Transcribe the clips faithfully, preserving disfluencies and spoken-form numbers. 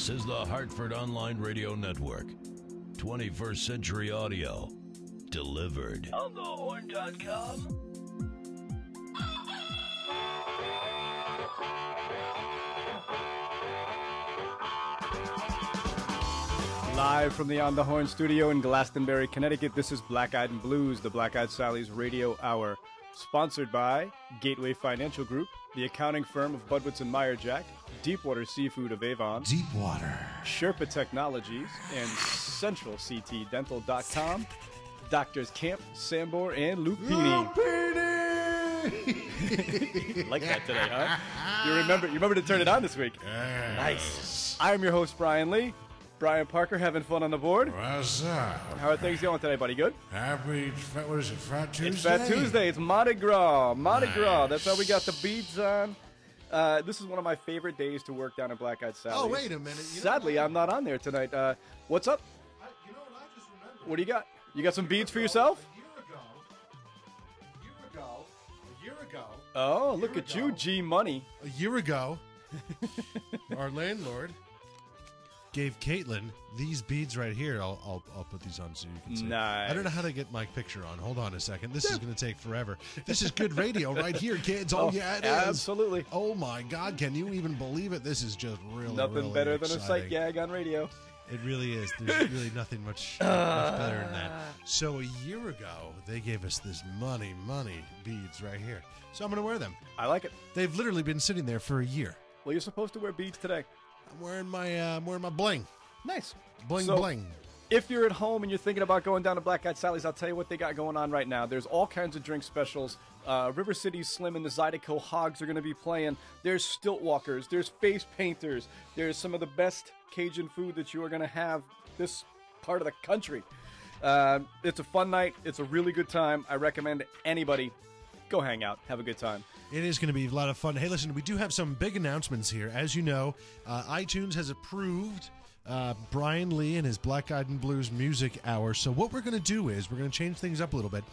This is the Hartford Online Radio Network. twenty-first century audio. Delivered. On the horn dot com. Live from the On The Horn studio in Glastonbury, Connecticut, this is Black Eyed and Blues, the Black Eyed Sally's radio hour. Sponsored by Gateway Financial Group, the accounting firm of Budwitz and Meyerjack, Deepwater Seafood of Avon, Deepwater, Sherpa Technologies, and Central C T Dental dot com, Doctors Camp, Sambor, and Luke Pini. Pini! Like that today, huh? You remember, you remember to turn it on this week. Yes. Nice. I am your host, Brian Lee. Brian Parker, having fun on the board. What's up? How are things going today, buddy? Good? Happy, what is it, Fat Tuesday? It's Fat Tuesday. It's Mardi Gras. Mardi nice. Gras. That's how we got the beads on. Uh, this is one of my favorite days to work down at Black Eyed Sally's. Oh, wait a minute. You Sadly, I'm not on there tonight. Uh, what's up? I, you know what I just remembered? What do you got? You got some beads ago, for yourself? A year ago. A year ago. A year ago. Oh, year look ago, at you, G Money. A year ago, our landlord gave Caitlin these beads right here. I'll, I'll I'll put these on so you can see. Nice. I don't know how to get my picture on. Hold on a second. This is going to take forever. This is good radio right here, kids. Oh, oh yeah, it absolutely. Is. Absolutely. Oh, my God. Can you even believe it? This is just really, Nothing really better exciting. than a sight gag on radio. It really is. There's really nothing much, much better than that. So a year ago, they gave us this money, money beads right here. So I'm going to wear them. I like it. They've literally been sitting there for a year. Well, you're supposed to wear beads today. I'm wearing my uh, I'm wearing my bling. Nice. Bling, so, bling. If you're at home and you're thinking about going down to Black Eyed Sally's, I'll tell you what they got going on right now. There's all kinds of drink specials. Uh, River City Slim and the Zydeco Hogs are going to be playing. There's stilt walkers. There's face painters. There's some of the best Cajun food that you are going to have this part of the country. Uh, it's a fun night. It's a really good time. I recommend anybody go hang out. Have a good time. It is going to be a lot of fun. Hey, listen, we do have some big announcements here. As you know, uh, iTunes has approved uh, Brian Lee and his Black Eyed and Blues Music Hour. So what we're going to do is we're going to change things up a little bit.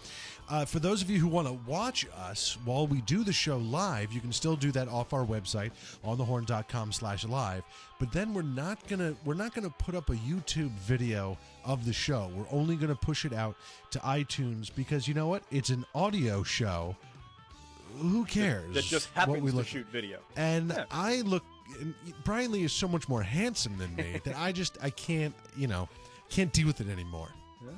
Uh, for those of you who want to watch us while we do the show live, you can still do that off our website, on the horn dot com slash live. But then we're not going to we're not going to put up a YouTube video of the show. We're only going to push it out to iTunes because, you know what? It's an audio show. Who cares? That just happens we to look. shoot video. And yeah. I look, and Brian Lee is so much more handsome than me that I just, I can't, you know, can't deal with it anymore. Yeah.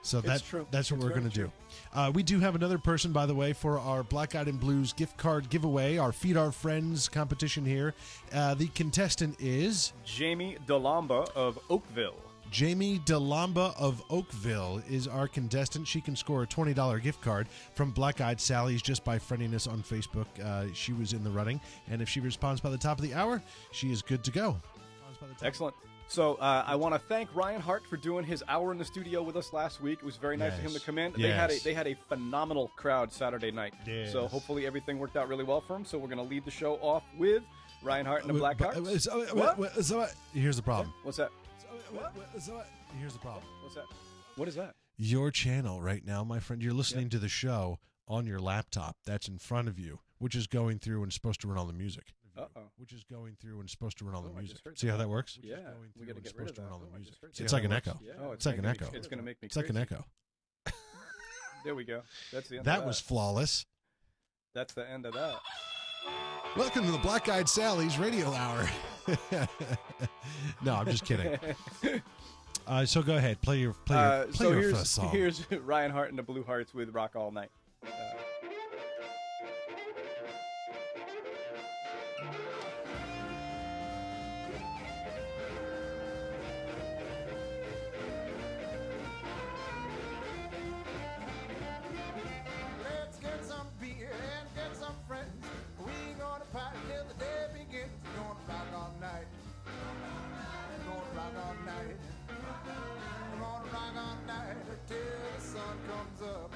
So that, that's what it's we're going to do. Uh, we do have another person, by the way, for our Black Eyed and Blues gift card giveaway, our Feed Our Friends competition here. Uh, the contestant is Jamie DeLamba of Oakville. Jamie DeLamba of Oakville is our contestant. She can score a twenty dollars gift card from Black Eyed Sally's just by friending us on Facebook. Uh, she was in the running, and if she responds by the top of the hour, she is good to go. Excellent. So uh, I want to thank Ryan Hart for doing his hour in the studio with us last week. It was very nice yes. of him to come in. Yes. They had a they had a phenomenal crowd Saturday night. Yes. So hopefully everything worked out really well for him. So we're going to lead the show off with Ryan Hart and the Black Hearts. Uh, so, uh, what? Uh, so, uh, here's the problem. What's that? What? What? So, uh, here's the problem. What's that? What is that? Your channel right now, my friend. You're listening yep. to the show on your laptop that's in front of you, which is going through and supposed to run all the music. Uh-oh. Which is going through and supposed to run all the oh, music. See that. how that works? Which yeah. We're going to get rid of that. Oh, it's that. like an echo. Yeah. Oh, it's, it's like an echo. Me, it's going to make me It's crazy. like an echo. There we go. That's the end that of that. That was flawless. That's the end of that. Welcome to the Black Eyed Sally's Radio Hour. No, I'm just kidding. Uh, so go ahead, play your play your, uh, play so your here's, first song. Here's Ryan Hart and the Blue Hearts with Rock All Night. Uh, We're gonna rock all night till the sun comes up.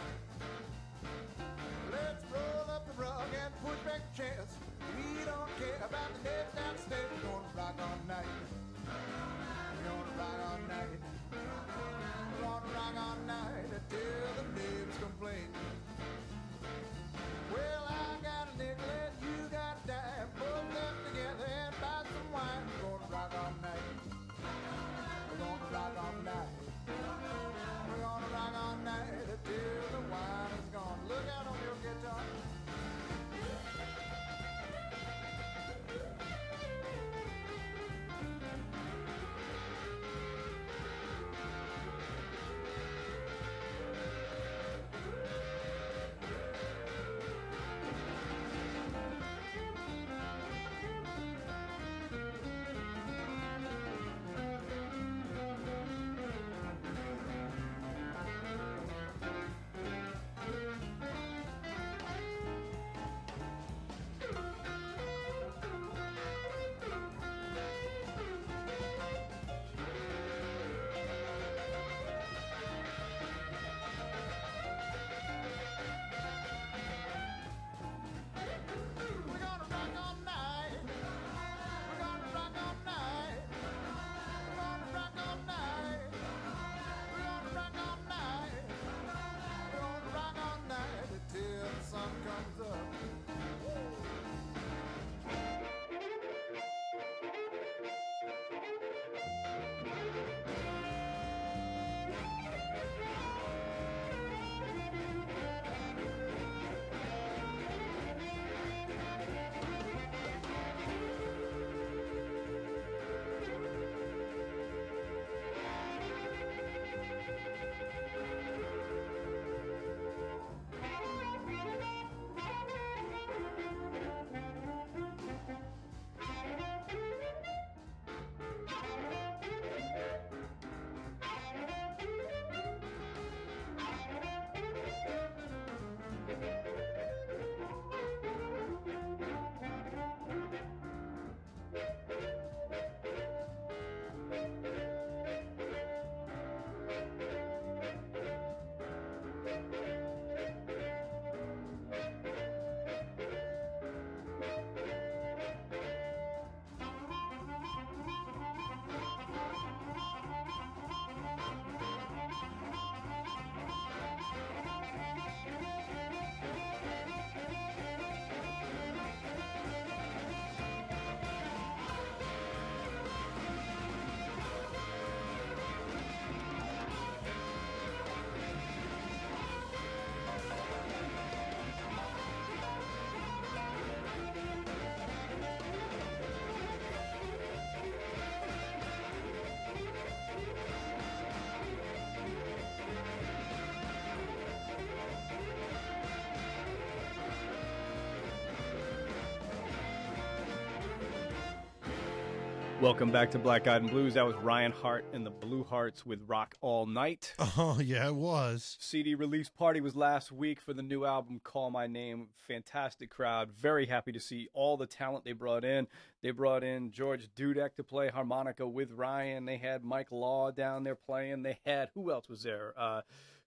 Welcome back to Black Eyed and Blues. That was Ryan Hart and the Blue Hearts with Rock All Night. Oh, yeah, it was. C D release party was last week for the new album, Call My Name. Fantastic crowd. Very happy to see all the talent they brought in. They brought in George Dudek to play harmonica with Ryan. They had Mike Law down there playing. They had, who else was there? Uh,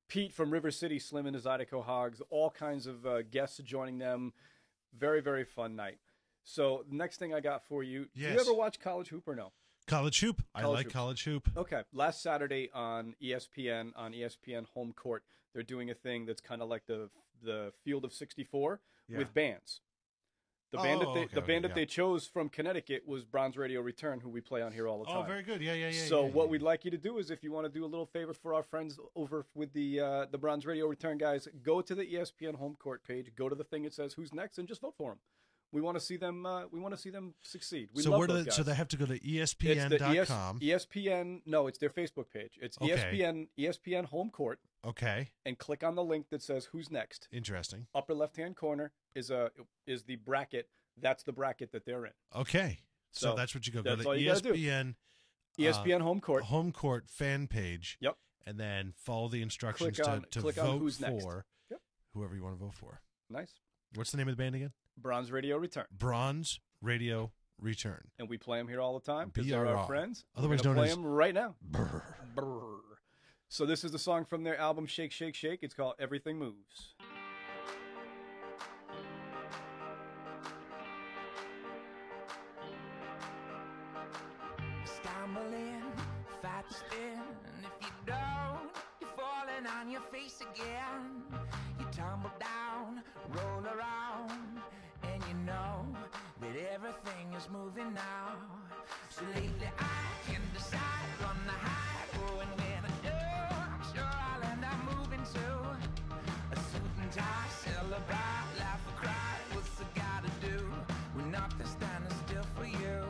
Pete from River City Slim and the Zydeco Hogs. All kinds of uh, guests joining them. Very, very fun night. So the next thing I got for you, yes. Do you ever watch College Hoop or no? College Hoop. College I like Hoop. College Hoop. Okay. Last Saturday on E S P N, on E S P N Home Court, they're doing a thing that's kind of like the the Field of sixty-four yeah. with bands. The oh, band that they, okay, the band okay, that yeah. they chose from Connecticut was Bronze Radio Return, who we play on here all the time. Oh, very good. Yeah, yeah, yeah. So yeah, yeah, what yeah. we'd like you to do is, if you want to do a little favor for our friends over with the uh, the Bronze Radio Return guys, go to the E S P N Home Court page, go to the thing that says who's next, and just vote for them. We want to see them. Uh, we want to see them succeed. We so love where do those they? Guys. So they have to go to E S P N dot com. E S P N. No, it's their Facebook page. It's okay. E S P N. E S P N Home Court. Okay. And click on the link that says "Who's Next." Interesting. Upper left-hand corner is a is the bracket. That's the bracket that they're in. Okay. So, so that's what you go. That's go to all you E S P N. Do. E S P N uh, Home Court. Home Court fan page. Yep. And then follow the instructions click on, to, to click vote on who's for next. Yep. Whoever you want to vote for. Nice. What's the name of the band again? Bronze Radio Return. Bronze Radio Return. And we play them here all the time because they're our friends. Otherwise, don't play them right now. Brr. Brr. So this is the song from their album Shake, Shake, Shake. It's called Everything Moves. Stumbling, fast in, and if you don't, you're falling on your face again. You tumble down, roll around. Know that everything is moving now. So lately I can decide on the high. Oh, and when I do, I'm sure I'll end up moving to a suit and tie, celebrate, laugh or cry. What's I gotta do when nothing's standing still for you?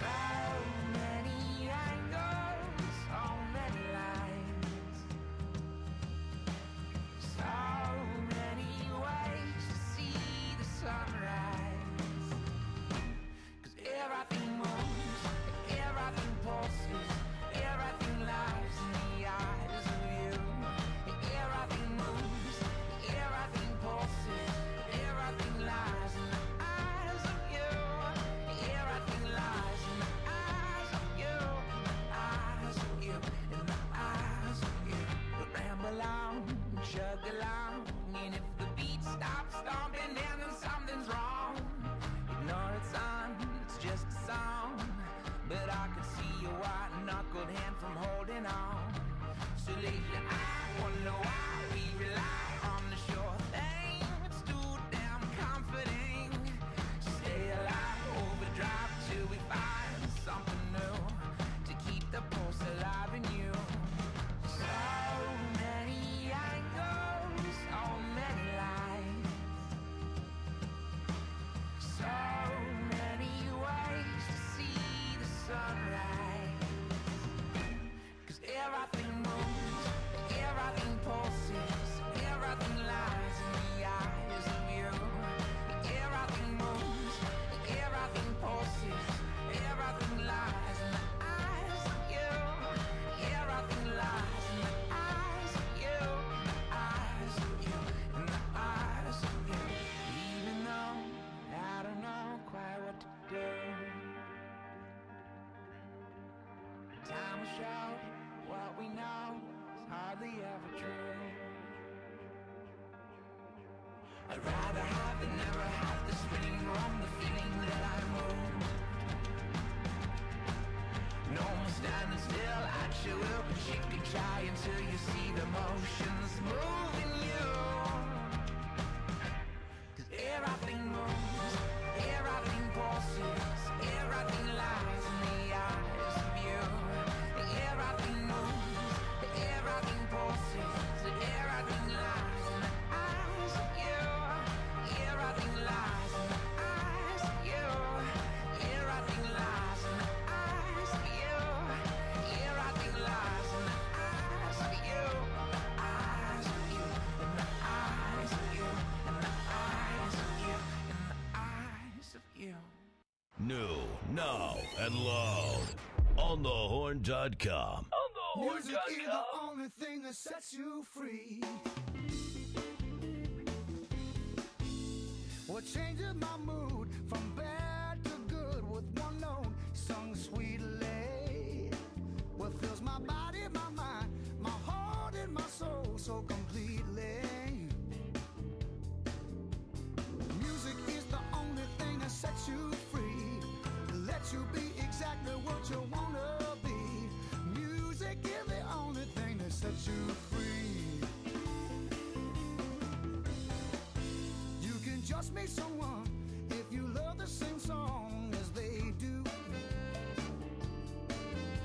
So many angles, so many lines, so I'd rather have than never have the spring on the feeling that I moved. No one's standing still at your will, but you can try until you see the motions moving you. Cause everything moves, everything pulses, everything lies in the eyes of you. Everything moves, everything pulses. and loud. on the horn dot com. On the horn dot com. Music is the only thing that sets you free. What changes my mood from bad to good with one note sung sweetly. What fills my body, my mind, my heart, and my soul so completely. Music is the only thing that sets you free. Let you be exactly what you wanna be. Music is the only thing that sets you free. You can just meet someone if you love the same song as they do.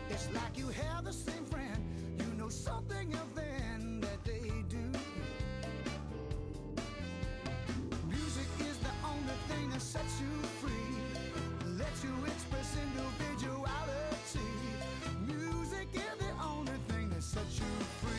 It's like you have the same friend, you know something of them that they do. Music is the only thing that sets you free. Let you express individuality. Music is the only thing that sets you free.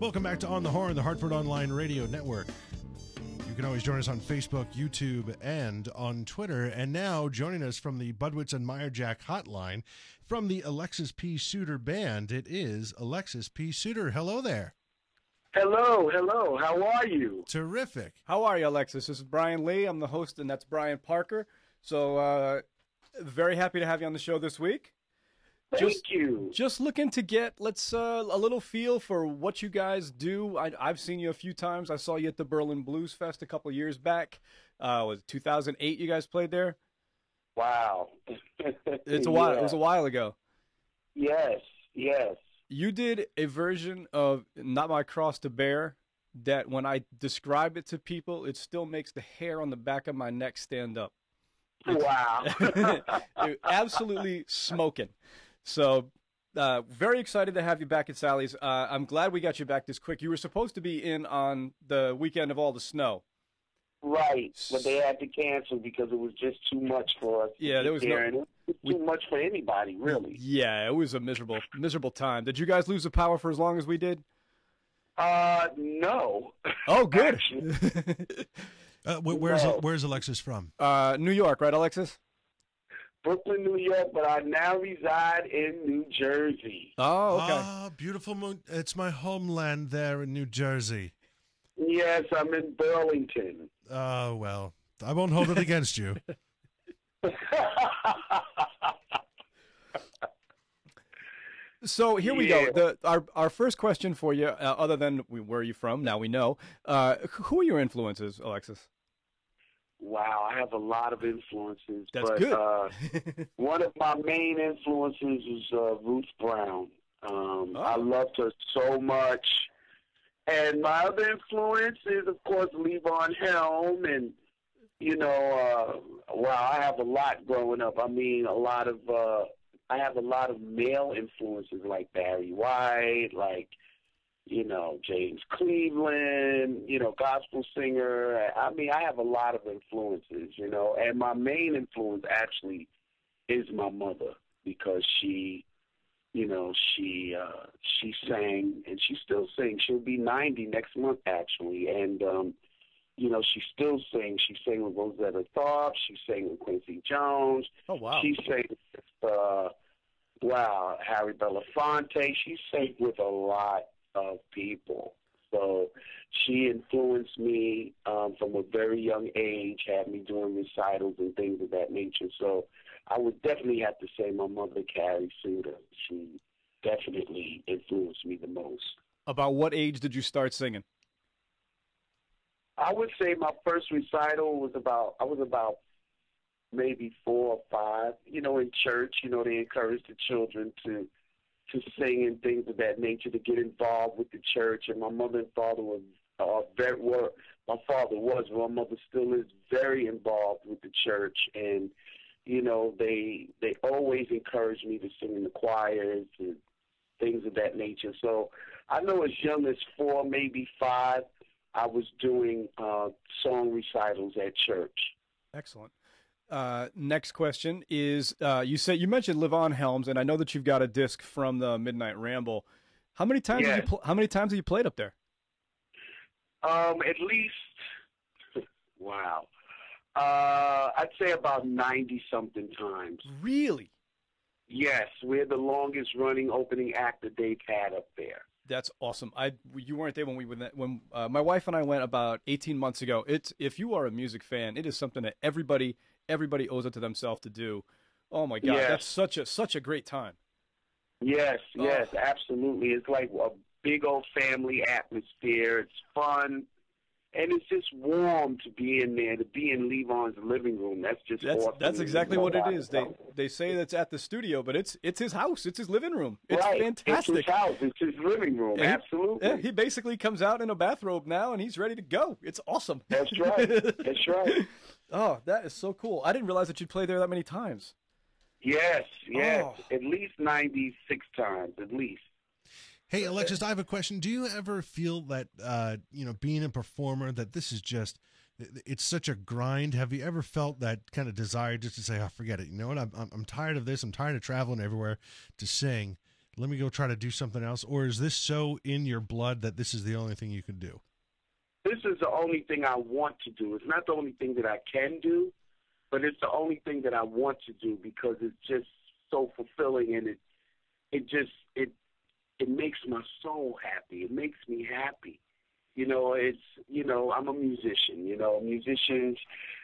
Welcome back to On the Horn, the Hartford Online Radio Network. You can always join us on Facebook, YouTube, and on Twitter. And now, joining us from the Budwitz and Meyerjack hotline, from the Alexis P. Suter Band, it is Alexis P. Suter. Hello there. Hello, hello. How are you? Terrific. How are you, Alexis? This is Brian Lee. I'm the host, and that's Brian Parker. So, uh, very happy to have you on the show this week. Thank just, you. Just looking to get let's uh, a little feel for what you guys do. I, I've seen you a few times. I saw you at the Berlin Blues Fest a couple of years back. Uh, was it two thousand eight? You guys played there. Wow, it's a while. Yeah. It was a while ago. Yes, yes. You did a version of "Not My Cross to Bear" that, when I describe it to people, it still makes the hair on the back of my neck stand up. Wow! Absolutely smoking. So, uh, very excited to have you back at Sally's. Uh, I'm glad we got you back this quick. You were supposed to be in on the weekend of all the snow. Right, but they had to cancel because it was just too much for us. Yeah, there was, there. No, it was too we, much for anybody, really. Yeah, it was a miserable, miserable time. Did you guys lose the power for as long as we did? Uh, no. Oh, good. uh, where's no. Where's Alexis from? Uh, New York, right, Alexis? Brooklyn, New York, but I now reside in New Jersey. Oh, okay. Ah, beautiful. Moon. It's my homeland there in New Jersey. Yes, I'm in Burlington. Oh, well, I won't hold it against you. So here we yeah. go. The, our our first question for you, uh, other than where are you from, now we know, uh, who are your influences, Alexis? Wow, I have a lot of influences. That's but, good. uh, one of my main influences is uh, Ruth Brown. Um, oh. I loved her so much. And my other influence is, of course, Levon Helm and you know, uh, wow, I have a lot growing up. I mean, a lot of, uh, I have a lot of male influences like Barry White, like, you know, James Cleveland, you know, gospel singer. I mean, I have a lot of influences, you know, and my main influence actually is my mother, because she, you know, she uh, she sang, and she still sings. She'll be ninety next month, actually, and, um, you know, she still sings. She sang with Rosetta Tharpe. She sang with Quincy Jones. Oh, wow. She sang with, uh, wow, Harry Belafonte. She sang with a lot of people. So she influenced me um, from a very young age, had me doing recitals and things of that nature. So I would definitely have to say my mother, Carrie Suter, she definitely influenced me the most. About what age did you start singing? I would say my first recital was about, I was about maybe four or five, you know, in church. You know, they encouraged the children to to sing and things of that nature, to get involved with the church. And my mother and father were, uh, very, were my father was, my mother still is very involved with the church. And, you know, they they always encouraged me to sing in the choirs and things of that nature. So I know as young as four, maybe five, I was doing uh, song recitals at church. Excellent. Uh, next question is, uh, you said you mentioned Levon Helms, and I know that you've got a disc from the Midnight Ramble. How many times? Yes. Have you pl- how many times have you played up there? Um, at least, wow, uh, I'd say about ninety something times. Really? Yes, we're the longest running opening act that they've had up there. That's awesome. I you weren't there when we went, when uh, my wife and I went about eighteen months ago. It's if you are a music fan, it is something that everybody. Everybody owes it to themselves to do. Oh my God, yes. That's such a such a great time. Yes, oh. yes, absolutely. It's like a big old family atmosphere. It's fun, and it's just warm to be in there, to be in Levon's living room. That's just that's, awesome. That's exactly what it is. They they say that's at the studio, but it's it's his house. It's his living room. It's right. Fantastic. It's his house. It's his living room. And absolutely. He, yeah, he basically comes out in a bathrobe now, and he's ready to go. It's awesome. That's right. That's right. Oh, that is so cool. I didn't realize that you'd play there that many times. Yes, yes. Oh. At least ninety-six times, at least. Hey, Alexis, I have a question. Do you ever feel that, uh, you know, being a performer, that this is just, it's such a grind? Have you ever felt that kind of desire just to say, oh, forget it. You know what? I'm, I'm tired of this. I'm tired of traveling everywhere to sing. Let me go try to do something else. Or is this so in your blood that this is the only thing you can do? This is the only thing I want to do. It's not the only thing that I can do, but it's the only thing that I want to do, because it's just so fulfilling, and it it just it it makes my soul happy. It makes me happy. You know, it's you know, I'm a musician, you know, musicians,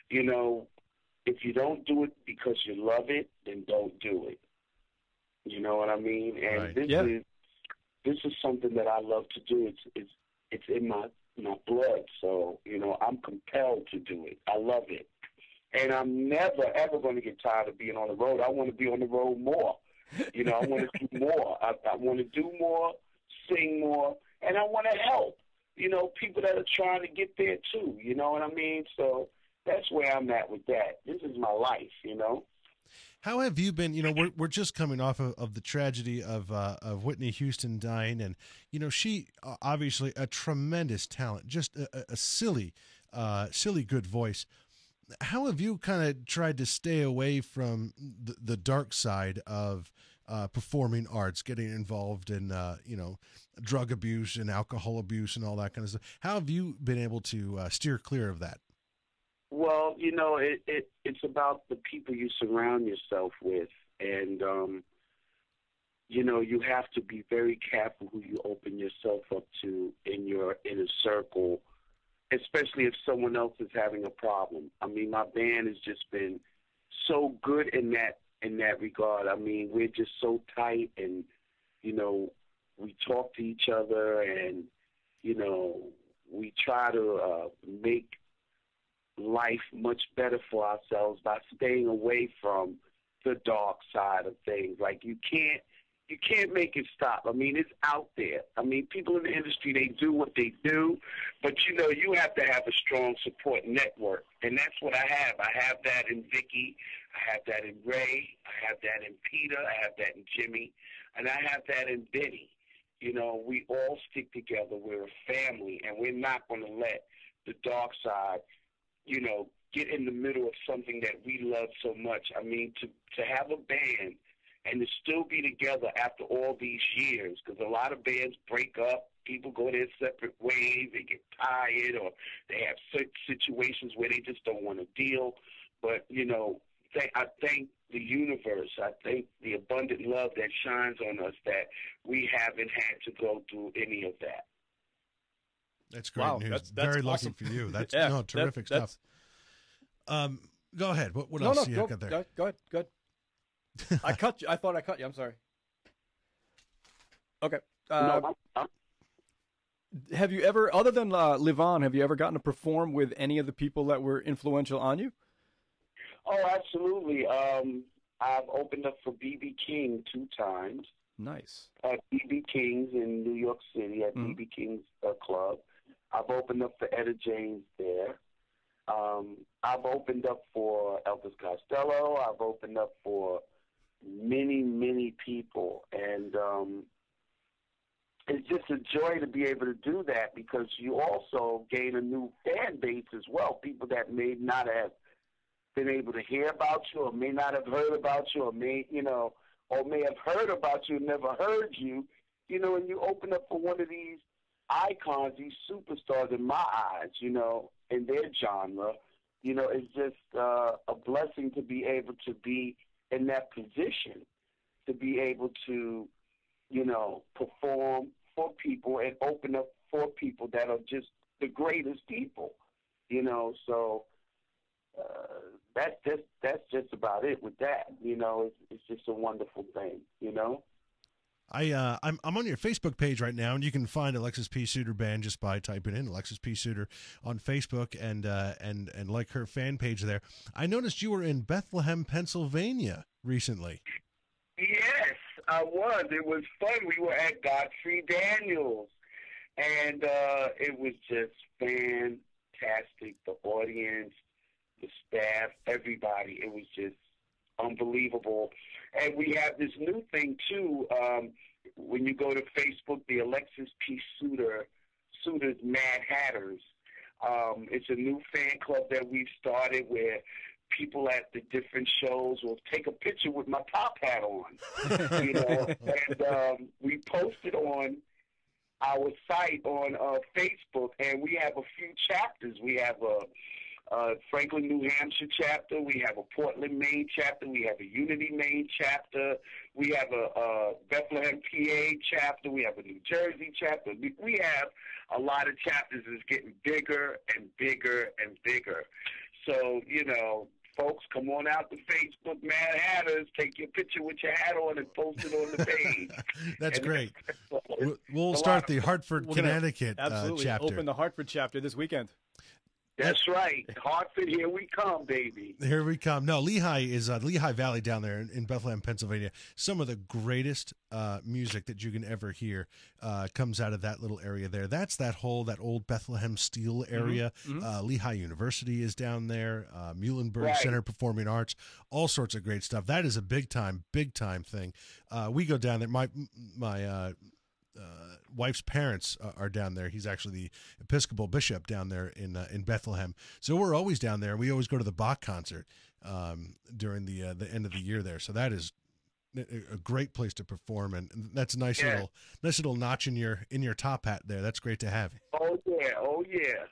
you know, if you don't do it because you love it, then don't do it. You know what I mean? And right. this yeah. is this is something that I love to do. It's it's it's in my my blood, so you know I'm compelled to do it. I love it, and I'm never ever going to get tired of being on the road. I want to be on the road more. You know, I want to do more. I, I want to do more, sing more, and I want to help. You know, people that are trying to get there too. You know what I mean? So that's where I'm at with that. This is my life. You know. How have you been? You know, we're we're just coming off of, of the tragedy of uh, of Whitney Houston dying, and you know, she uh, obviously a tremendous talent, just a, a silly, uh, silly good voice. How have you kind of tried to stay away from the, the dark side of uh, performing arts, getting involved in uh, you know, drug abuse and alcohol abuse and all that kind of stuff? How have you been able to uh, steer clear of that? Well, you know, it, it it's about the people you surround yourself with, and um, you know, you have to be very careful who you open yourself up to in your inner circle, especially if someone else is having a problem. I mean, my band has just been so good in that in that regard. I mean, we're just so tight, and you know, we talk to each other, and you know, we try to uh, make life much better for ourselves by staying away from the dark side of things. Like, you can't you can't make it stop. I mean, it's out there. I mean, people in the industry, they do what they do, but, you know, you have to have a strong support network, and that's what I have. I have that in Vicky. I have that in Ray. I have that in Peter. I have that in Jimmy, and I have that in Benny. You know, we all stick together. We're a family, and we're not going to let the dark side, you know, get in the middle of something that we love so much. I mean, to, to have a band and to still be together after all these years, because a lot of bands break up, people go their separate ways, they get tired, or they have certain situations where they just don't want to deal. But, you know, th- I thank the universe, I thank the abundant love that shines on us that we haven't had to go through any of that. That's great wow, news. That's, that's Very awesome. Lucky for you. That's yeah, no, terrific that, stuff. Um, go ahead. What, what no, else no, do you go, got there? Go, go ahead. Go ahead. I cut you. I thought I cut you. I'm sorry. Okay. Uh, no, I'm, I'm... Have you ever, other than uh, Levon, have you ever gotten to perform with any of the people that were influential on you? Oh, absolutely. Um, I've opened up for B B King two times. Nice. At B B King's in New York City, at mm-hmm. B B King's uh, club. I've opened up for Etta James there. Um, I've opened up for Elvis Costello. I've opened up for many, many people. And um, it's just a joy to be able to do that, because you also gain a new fan base as well, people that may not have been able to hear about you, or may not have heard about you, or may, you know, or may have heard about you and never heard you, you know, and you open up for one of these icons, these superstars in my eyes, you know, in their genre, you know, it's just uh, a blessing to be able to be in that position, to be able to, you know, perform for people and open up for people that are just the greatest people, you know, so uh, that's just that's just about it with that, you know, it's, it's just a wonderful thing, you know. I, uh, I'm I'm on your Facebook page right now, and you can find Alexis P. Suter Band just by typing in Alexis P. Suter on Facebook, and uh, and and like her fan page there. I noticed you were in Bethlehem, Pennsylvania recently. Yes, I was. It was fun. We were at Godfrey Daniels, and uh, it was just fantastic. The audience, the staff, everybody. It was just unbelievable. And we have this new thing too. Um, when you go to Facebook, the Alexis P. Suter, Suter's Mad Hatters. Um, it's a new fan club that we've started where people at the different shows will take a picture with my top hat on, you know. And um, we post it on our site on uh, Facebook, and we have a few chapters. We have a Uh, Franklin, New Hampshire chapter. We have a Portland, Maine chapter. We have a Unity, Maine chapter. We have a, a Bethlehem, P A chapter. We have a New Jersey chapter. We, we have a lot of chapters that's getting bigger and bigger and bigger. So, you know, folks, come on out to Facebook, Mad Hatters. Take your picture with your hat on and post it on the page. That's and great. We'll, we'll start the Hartford, we're Connecticut gonna, absolutely, uh, chapter. Open the Hartford chapter this weekend. That's right. Hartford, here we come, baby. Here we come. No, Lehigh is uh, Lehigh Valley down there in, in Bethlehem, Pennsylvania. Some of the greatest uh, music that you can ever hear uh, comes out of that little area there. That's that whole, that old Bethlehem Steel area. Mm-hmm. Uh, Lehigh University is down there. Uh, Muhlenberg right. Center Performing Arts. All sorts of great stuff. That is a big time, big time thing. Uh, we go down there. My, my, uh, Uh, wife's parents uh, are down there. He's actually the Episcopal bishop down there in uh, in Bethlehem. So we're always down there. We always go to the Bach concert um, during the uh, the end of the year there. So that is a great place to perform, and that's a nice yeah. little nice little notch in your in your top hat there. That's great to have. Oh yeah, oh yeah.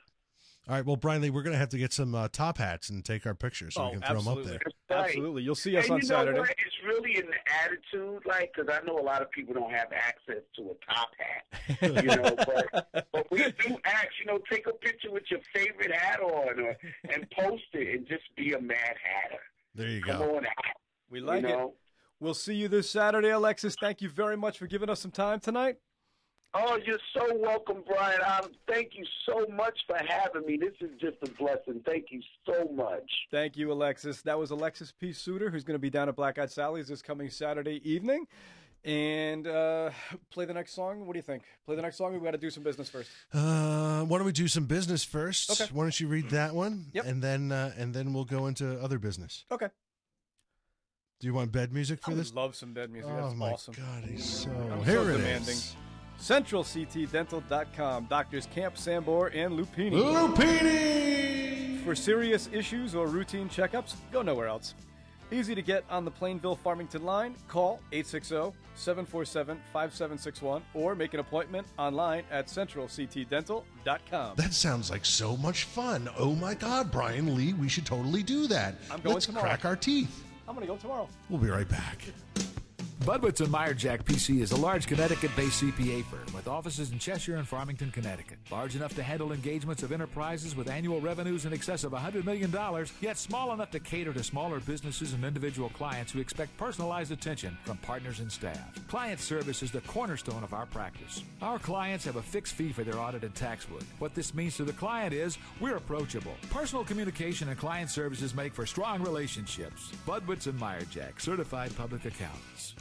All right, well, Brian Lee, we're going to have to get some uh, top hats and take our pictures so oh, we can throw absolutely. them up there. Right. Absolutely. You'll see us and on you know Saturday. What? It's really an attitude, like, because I know a lot of people don't have access to a top hat, you know, but, but we do ask, you know, take a picture with your favorite hat on or, and post it and just be a Mad Hatter. There you Come go. Come on out. We like you know? it. We'll see you this Saturday, Alexis. Thank you very much for giving us some time tonight. Oh, you're so welcome, Brian. Um, thank you so much for having me. This is just a blessing. Thank you so much. Thank you, Alexis. That was Alexis P. Suter, who's going to be down at Black Eyed Sally's this coming Saturday evening. and uh, play the next song. What do you think? Play the next song, or we got to do some business first? Uh, why don't we do some business first? Okay. Why don't you read that one? Yep. And then uh, and then we'll go into other business. Okay. Do you want bed music for I this? I love some bed music. Oh, that's my awesome. God, he's so, I'm here so it demanding. Is. Central C T Dental dot com. Doctors Camp, Sambor, and Lupini. Lupini! For serious issues or routine checkups, go nowhere else. Easy to get on the Plainville-Farmington line. Call eight six zero, seven four seven, five seven six one or make an appointment online at Central C T Dental dot com. That sounds like so much fun. Oh, my God, Brian Lee, we should totally do that. I'm going Let's tomorrow. Crack our teeth. I'm going to go tomorrow. We'll be right back. Budwitz and Meyerjack P C is a large Connecticut-based C P A firm with offices in Cheshire and Farmington, Connecticut. Large enough to handle engagements of enterprises with annual revenues in excess of one hundred million dollars, yet small enough to cater to smaller businesses and individual clients who expect personalized attention from partners and staff. Client service is the cornerstone of our practice. Our clients have a fixed fee for their audit and tax work. What this means to the client is we're approachable. Personal communication and client services make for strong relationships. Budwitz and Meyerjack, certified public accountants.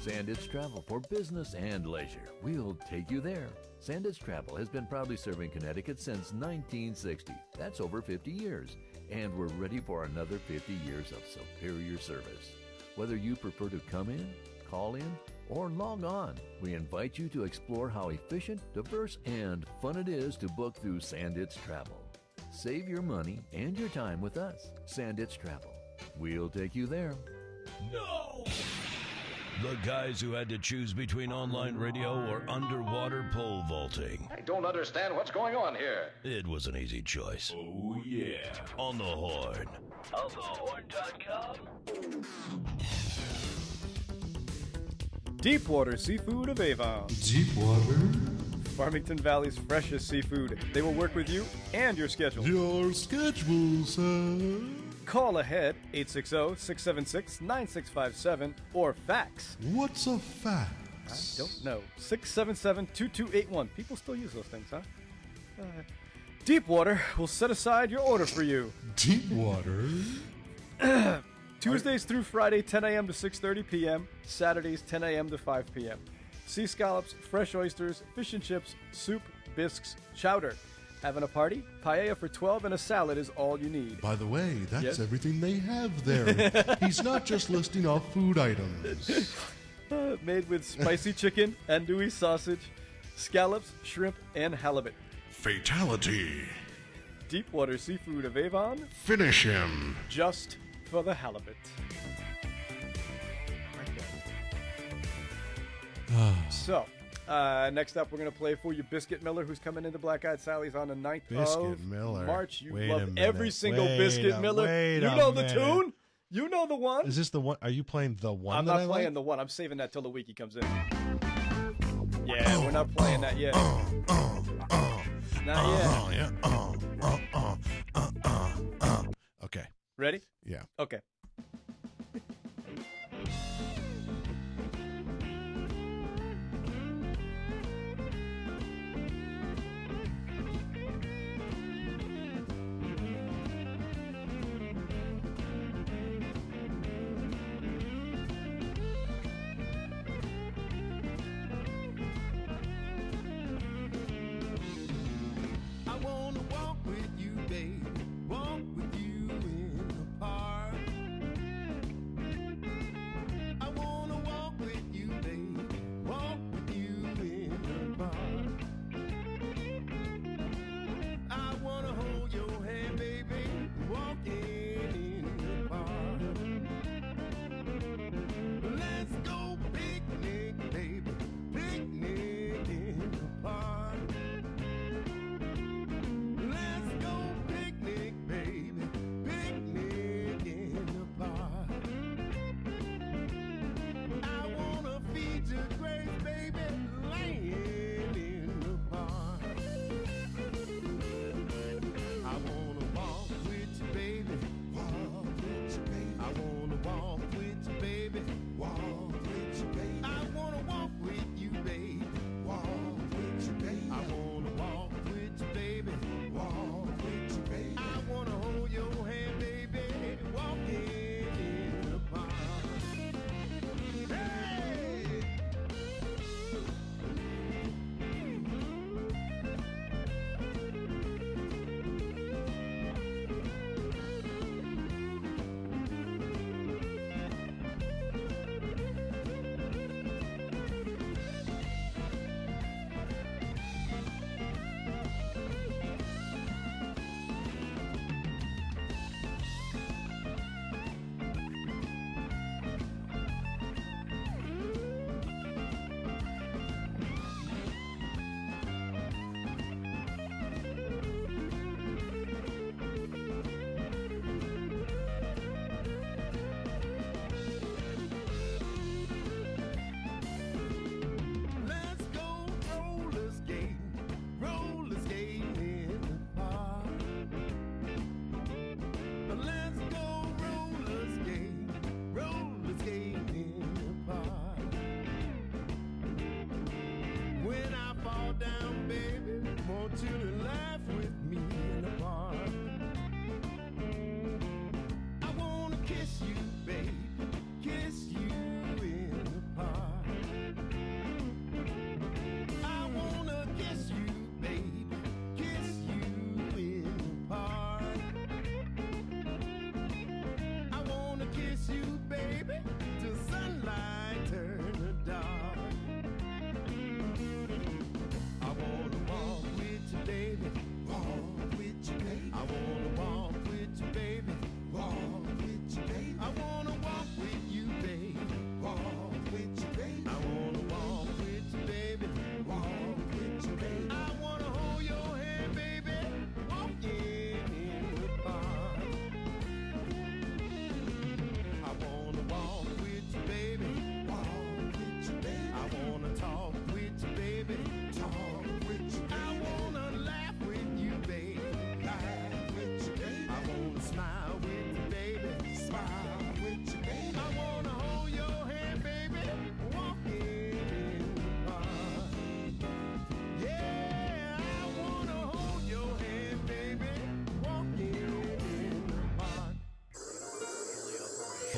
Sanditz Travel, for business and leisure. We'll take you there. Sanditz Travel has been proudly serving Connecticut since nineteen sixty. That's over fifty years. And we're ready for another fifty years of superior service. Whether you prefer to come in, call in, or log on, we invite you to explore how efficient, diverse, and fun it is to book through Sanditz Travel. Save your money and your time with us. Sanditz Travel. We'll take you there. No! The guys who had to choose between online radio or underwater pole vaulting. I don't understand what's going on here. It was an easy choice. Oh, yeah. On the Horn. On the Horn dot com. Deepwater Seafood of Avon. Deepwater? Farmington Valley's freshest seafood. They will work with you and your schedule. Your schedule, sir. Call ahead, eight six zero, six seven six, nine six five seven, or fax. What's a fax? I don't know. six seven seven, two two eight one. People still use those things, huh? Uh, Deepwater will set aside your order for you. Deepwater? Tuesdays through Friday, ten a.m. to six thirty p.m., Saturdays, ten a.m. to five p.m. Sea scallops, fresh oysters, fish and chips, soup, bisques, chowder. Having a party? Paella for twelve and a salad is all you need. By the way, that's yes? everything they have there. He's not just listing off food items. Uh, made with spicy chicken, andouille sausage, scallops, shrimp, and halibut. Fatality. Deepwater Seafood of Avon. Finish him. Just for the halibut. So... Uh, next up, we're going to play for you Biscuit Miller, who's coming into Black Eyed Sally's on the ninth Biscuit of Miller. March. You wait love every single wait Biscuit a, Miller. You know the minute. Tune? You know the one? Is this the one? Are you playing the one? I'm that not I playing like? The one. I'm saving that till the week he comes in. Yeah, oh, we're not playing oh, that yet. Oh, oh, oh, not oh, yet. Yeah, oh, oh, oh, oh, oh, oh. Okay. Ready? Yeah. Okay. Walk with you, babe. Walk with you in the park.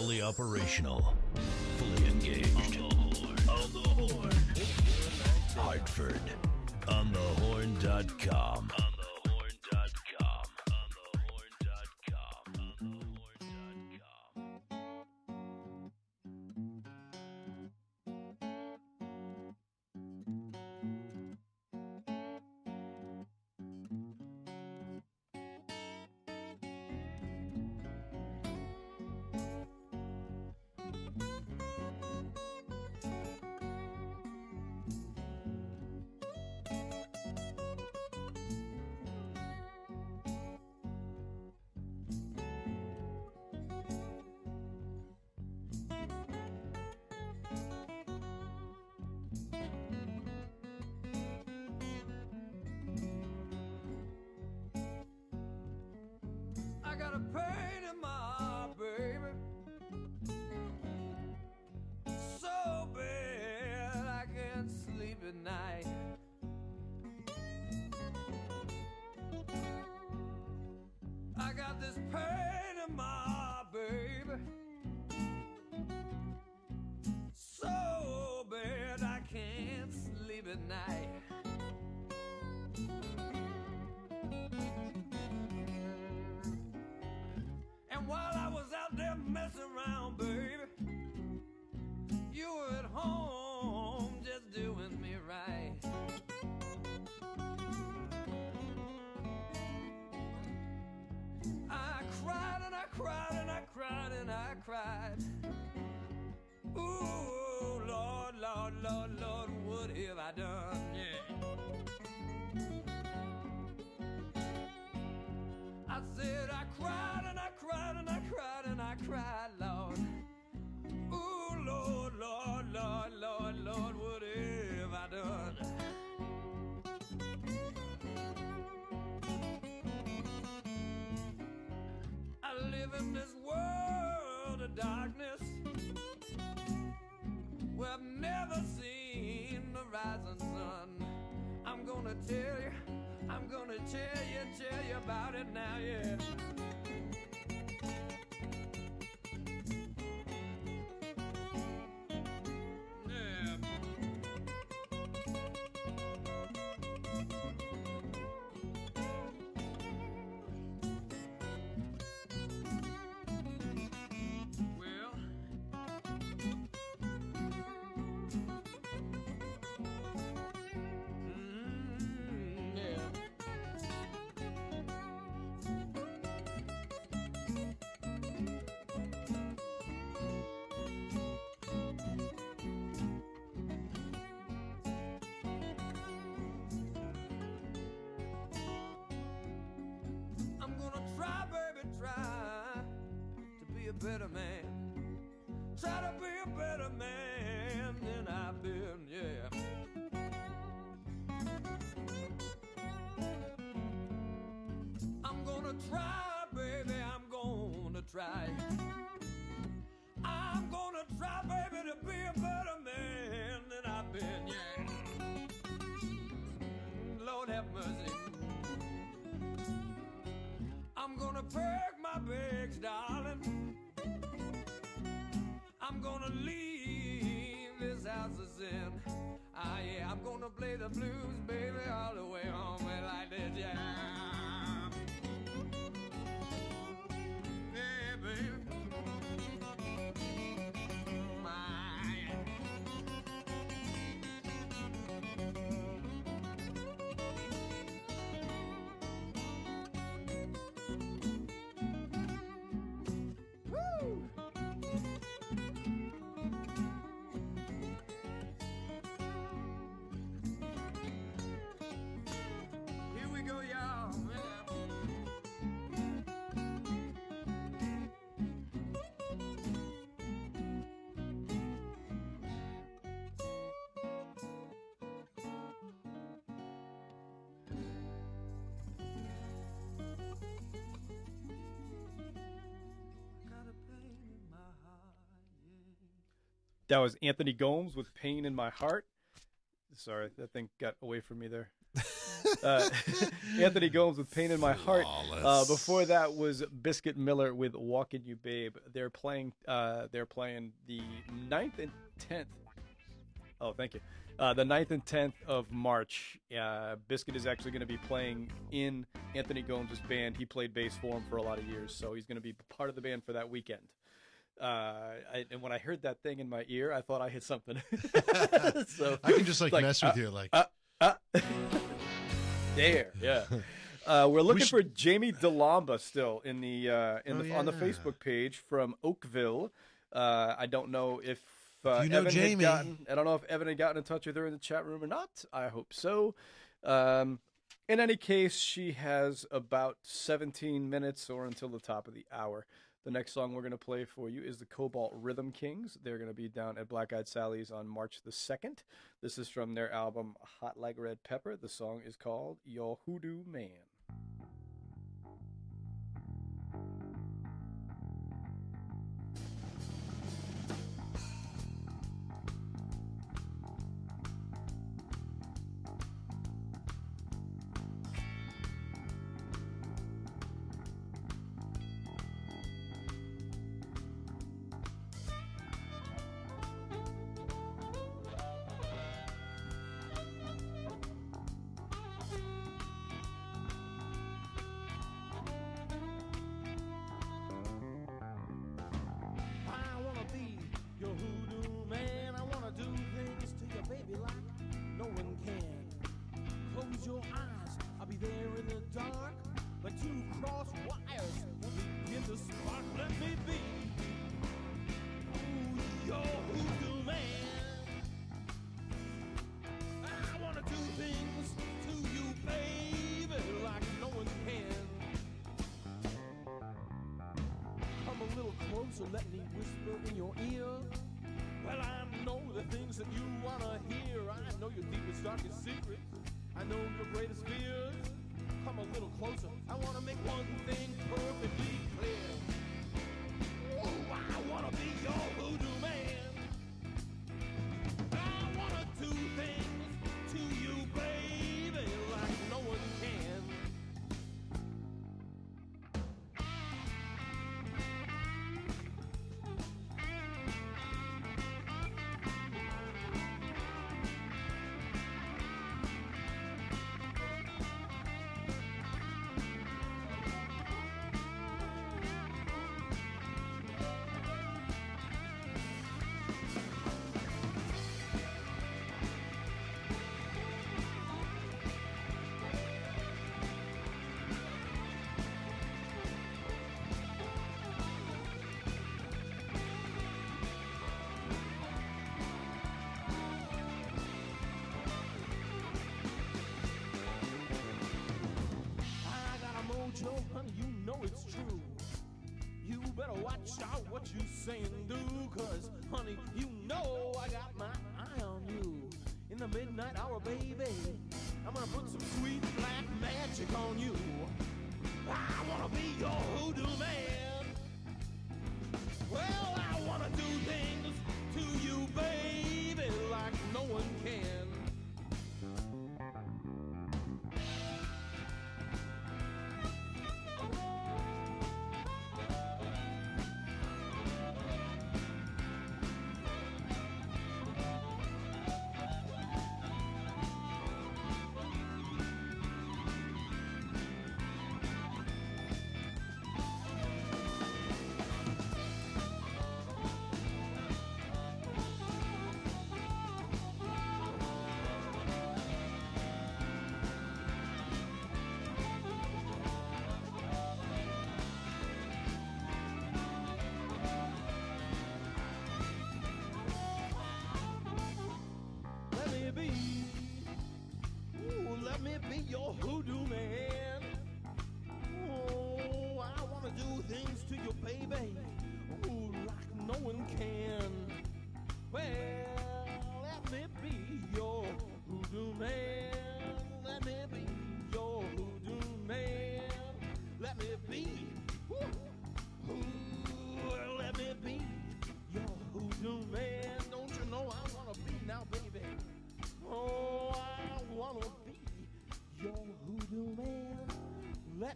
Fully operational. Fully engaged. On the Horn. Hartford. On the horn dot com. That was Anthony Gomes with Pain in My Heart. Sorry, that thing got away from me there. Uh, Anthony Gomes with Pain in My Heart. Uh, before that was Biscuit Miller with Walkin' You Babe. They're playing uh, they're playing the ninth and tenth. Oh, thank you. Uh, the ninth and tenth of March. Uh, Biscuit is actually going to be playing in Anthony Gomes' band. He played bass for him for a lot of years, so he's going to be part of the band for that weekend. Uh, I, and when I heard that thing in my ear, I thought I hit something. So I can just like, like mess uh, with you, like uh, uh. There, yeah. Uh, we're looking we should... for Jamie DeLamba still in the uh, in oh, the yeah. on the Facebook page from Oakville. Uh, I don't know if, uh, if you know Evan Jamie. had gotten. I don't know if Evan had gotten in touch with her in the chat room or not. I hope so. Um, in any case, she has about seventeen minutes or until the top of the hour. The next song we're going to play for you is the Cobalt Rhythm Kings. They're going to be down at Black Eyed Sally's on March the second. This is from their album Hot Like Red Pepper. The song is called Your Hoodoo Man. And do, cause honey, you know I got my eye on you. In the midnight hour, baby, I'm gonna put some sweet black magic on you. I wanna be your hoodoo man. Well, I wanna do things to you, baby, like no one can.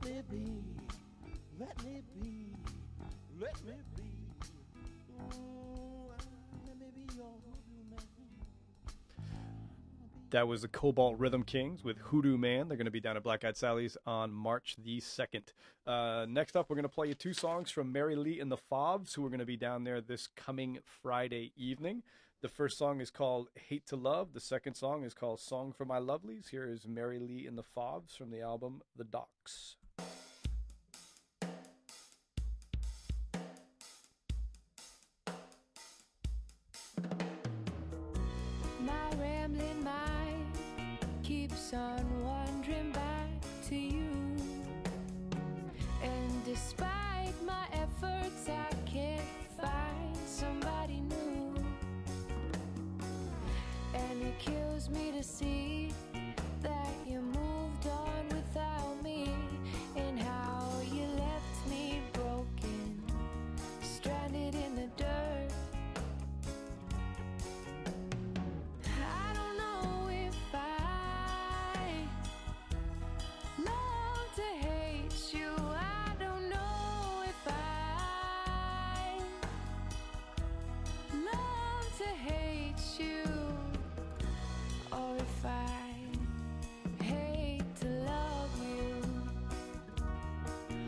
me be, let me be, let me be. Ooh, let me be your Hoodoo Man. That was the Cobalt Rhythm Kings with Hoodoo Man. They're going to be down at Black Eyed Sally's on March the second. Uh, next up, we're going to play you two songs from Mary Lee and the Fobbs, who are going to be down there this coming Friday evening. The first song is called Hate to Love. The second song is called Song for My Lovelies. Here is Mary Lee and the Fobbs from the album The Docks. My rambling mind keeps on wandering back to you. And despite my efforts, I can't find somebody new. And it kills me to see that you moved on without me, and how you left me broken, stranded in the dirt. I don't know if I love to hate you. I don't know if I love to hate you. Or if I hate to love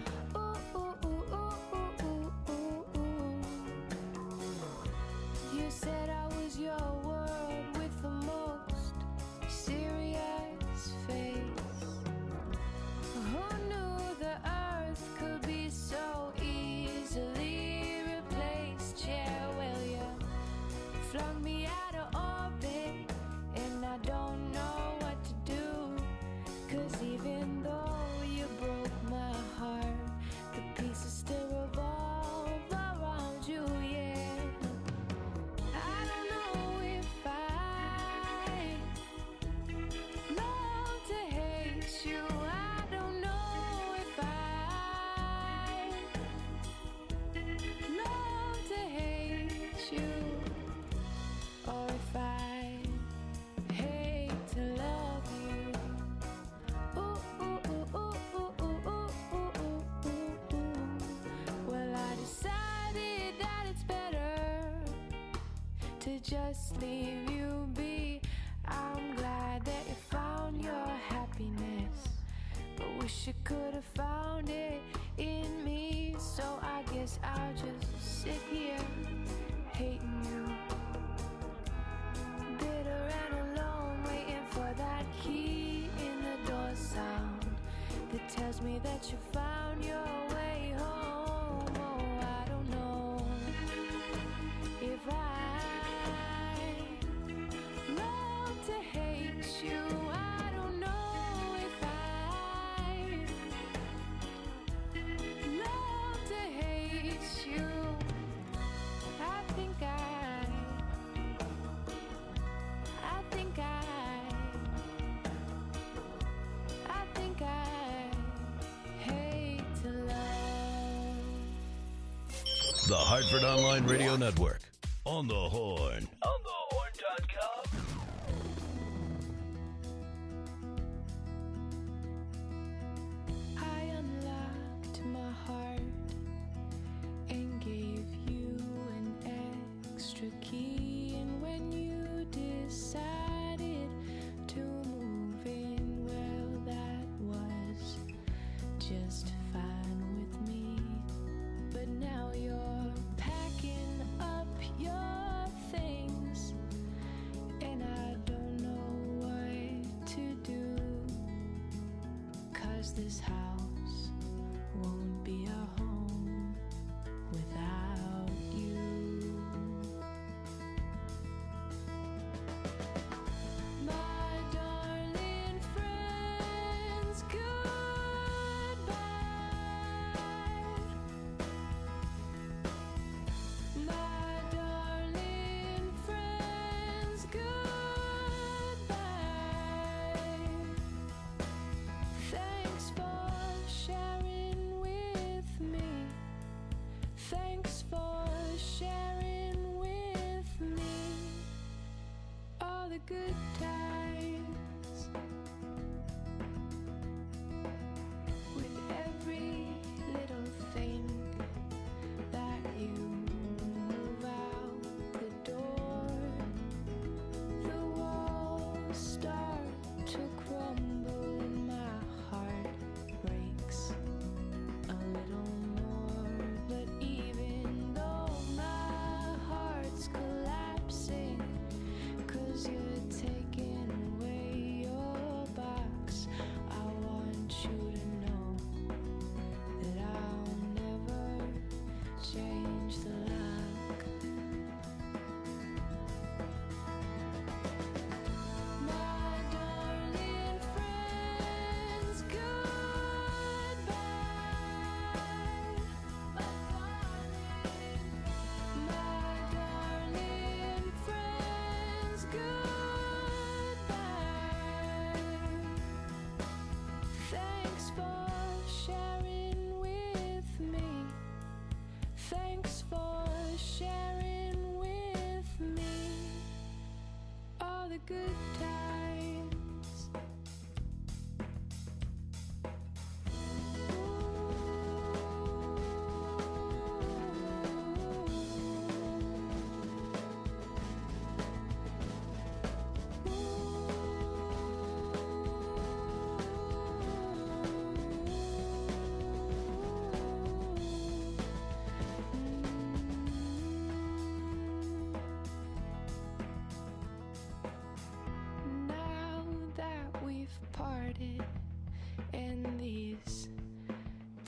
you. Ooh, ooh, ooh, ooh, ooh, ooh, ooh. You said I was your world with the most serious face. Who knew the earth could be so easily replaced? Yeah, well, you flung me out of orbit. I don't know what to do, 'cause even though you broke my heart, the pieces still revolve around you, yeah. I don't know if I love to hate you. I don't know if I love to hate you. Or if I just leave you be. I'm glad that you found your happiness, but wish you could have found it in me. So I guess I'll just sit here hating you, bitter and alone, waiting for that key in the door sound that tells me that you found your way home. Oh, I don't know if I The Hartford Online Radio Network. On the Horn. On the horn dot com. I unlocked my heart and gave you an extra key. And when you decided to move in, well, that was just fine with me. But now you're this house won't be a home without you. My darling friends, goodbye. My darling friends, goodbye. Thank good times with every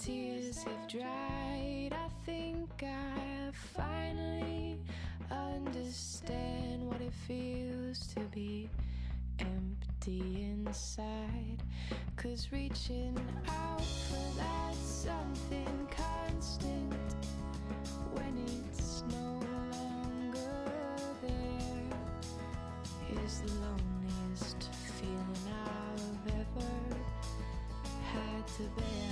tears have dried. I think I finally understand what it feels to be empty inside. 'Cause reaching out for that something constant when it's no longer there is the loneliest feeling I've ever had to bear.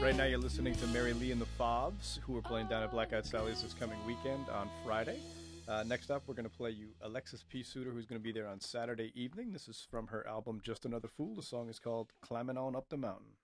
Right now you're listening to Mary Lee and the Fobbs, who are playing down at Black Eyed Sally's this coming weekend on Friday. Uh, next up, we're going to play you Alexis P. Suter, who's going to be there on Saturday evening. This is from her album Just Another Fool. The song is called Climbing On Up the Mountain.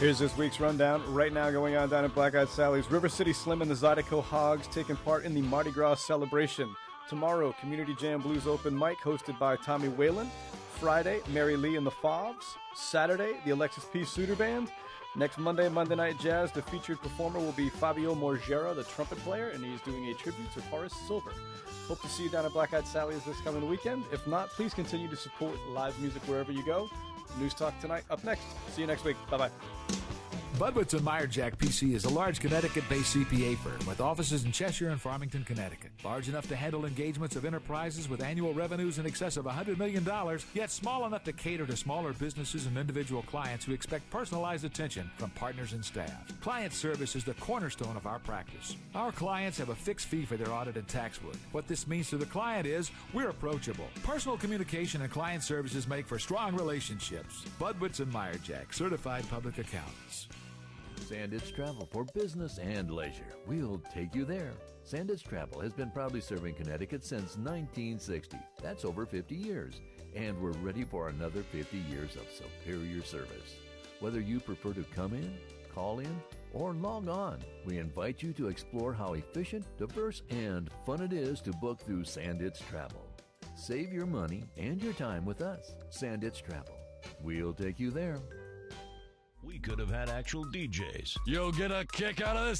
Here's this week's rundown right now going on down at Black Eyed Sally's. River City Slim and the Zydeco Hogs taking part in the Mardi Gras celebration. Tomorrow, Community Jam Blues Open Mic hosted by Tommy Whalen. Friday, Mary Lee and the Fobbs. Saturday, the Alexis P. Suter Band. Next Monday, Monday Night Jazz, the featured performer will be Fabio Morgera, the trumpet player, and he's doing a tribute to Horace Silver. Hope to see you down at Black Eyed Sally's this coming weekend. If not, please continue to support live music wherever you go. News Talk tonight up next. See you next week. Bye-bye. Budwitz and Meyerjack P C is a large Connecticut-based C P A firm with offices in Cheshire and Farmington, Connecticut. Large enough to handle engagements of enterprises with annual revenues in excess of one hundred million dollars, yet small enough to cater to smaller businesses and individual clients who expect personalized attention from partners and staff. Client service is the cornerstone of our practice. Our clients have a fixed fee for their audit and tax work. What this means to the client is we're approachable. Personal communication and client services make for strong relationships. Budwitz and Meyerjack, certified public accountants. Sanditz Travel for business and leisure. We'll take you there. Sanditz Travel has been proudly serving Connecticut since nineteen sixty. That's over fifty years. And we're ready for another fifty years of superior service. Whether you prefer to come in, call in, or log on, we invite you to explore how efficient, diverse, and fun it is to book through Sanditz Travel. Save your money and your time with us. Sanditz Travel. We'll take you there. We could have had actual D Js. You'll get a kick out of this.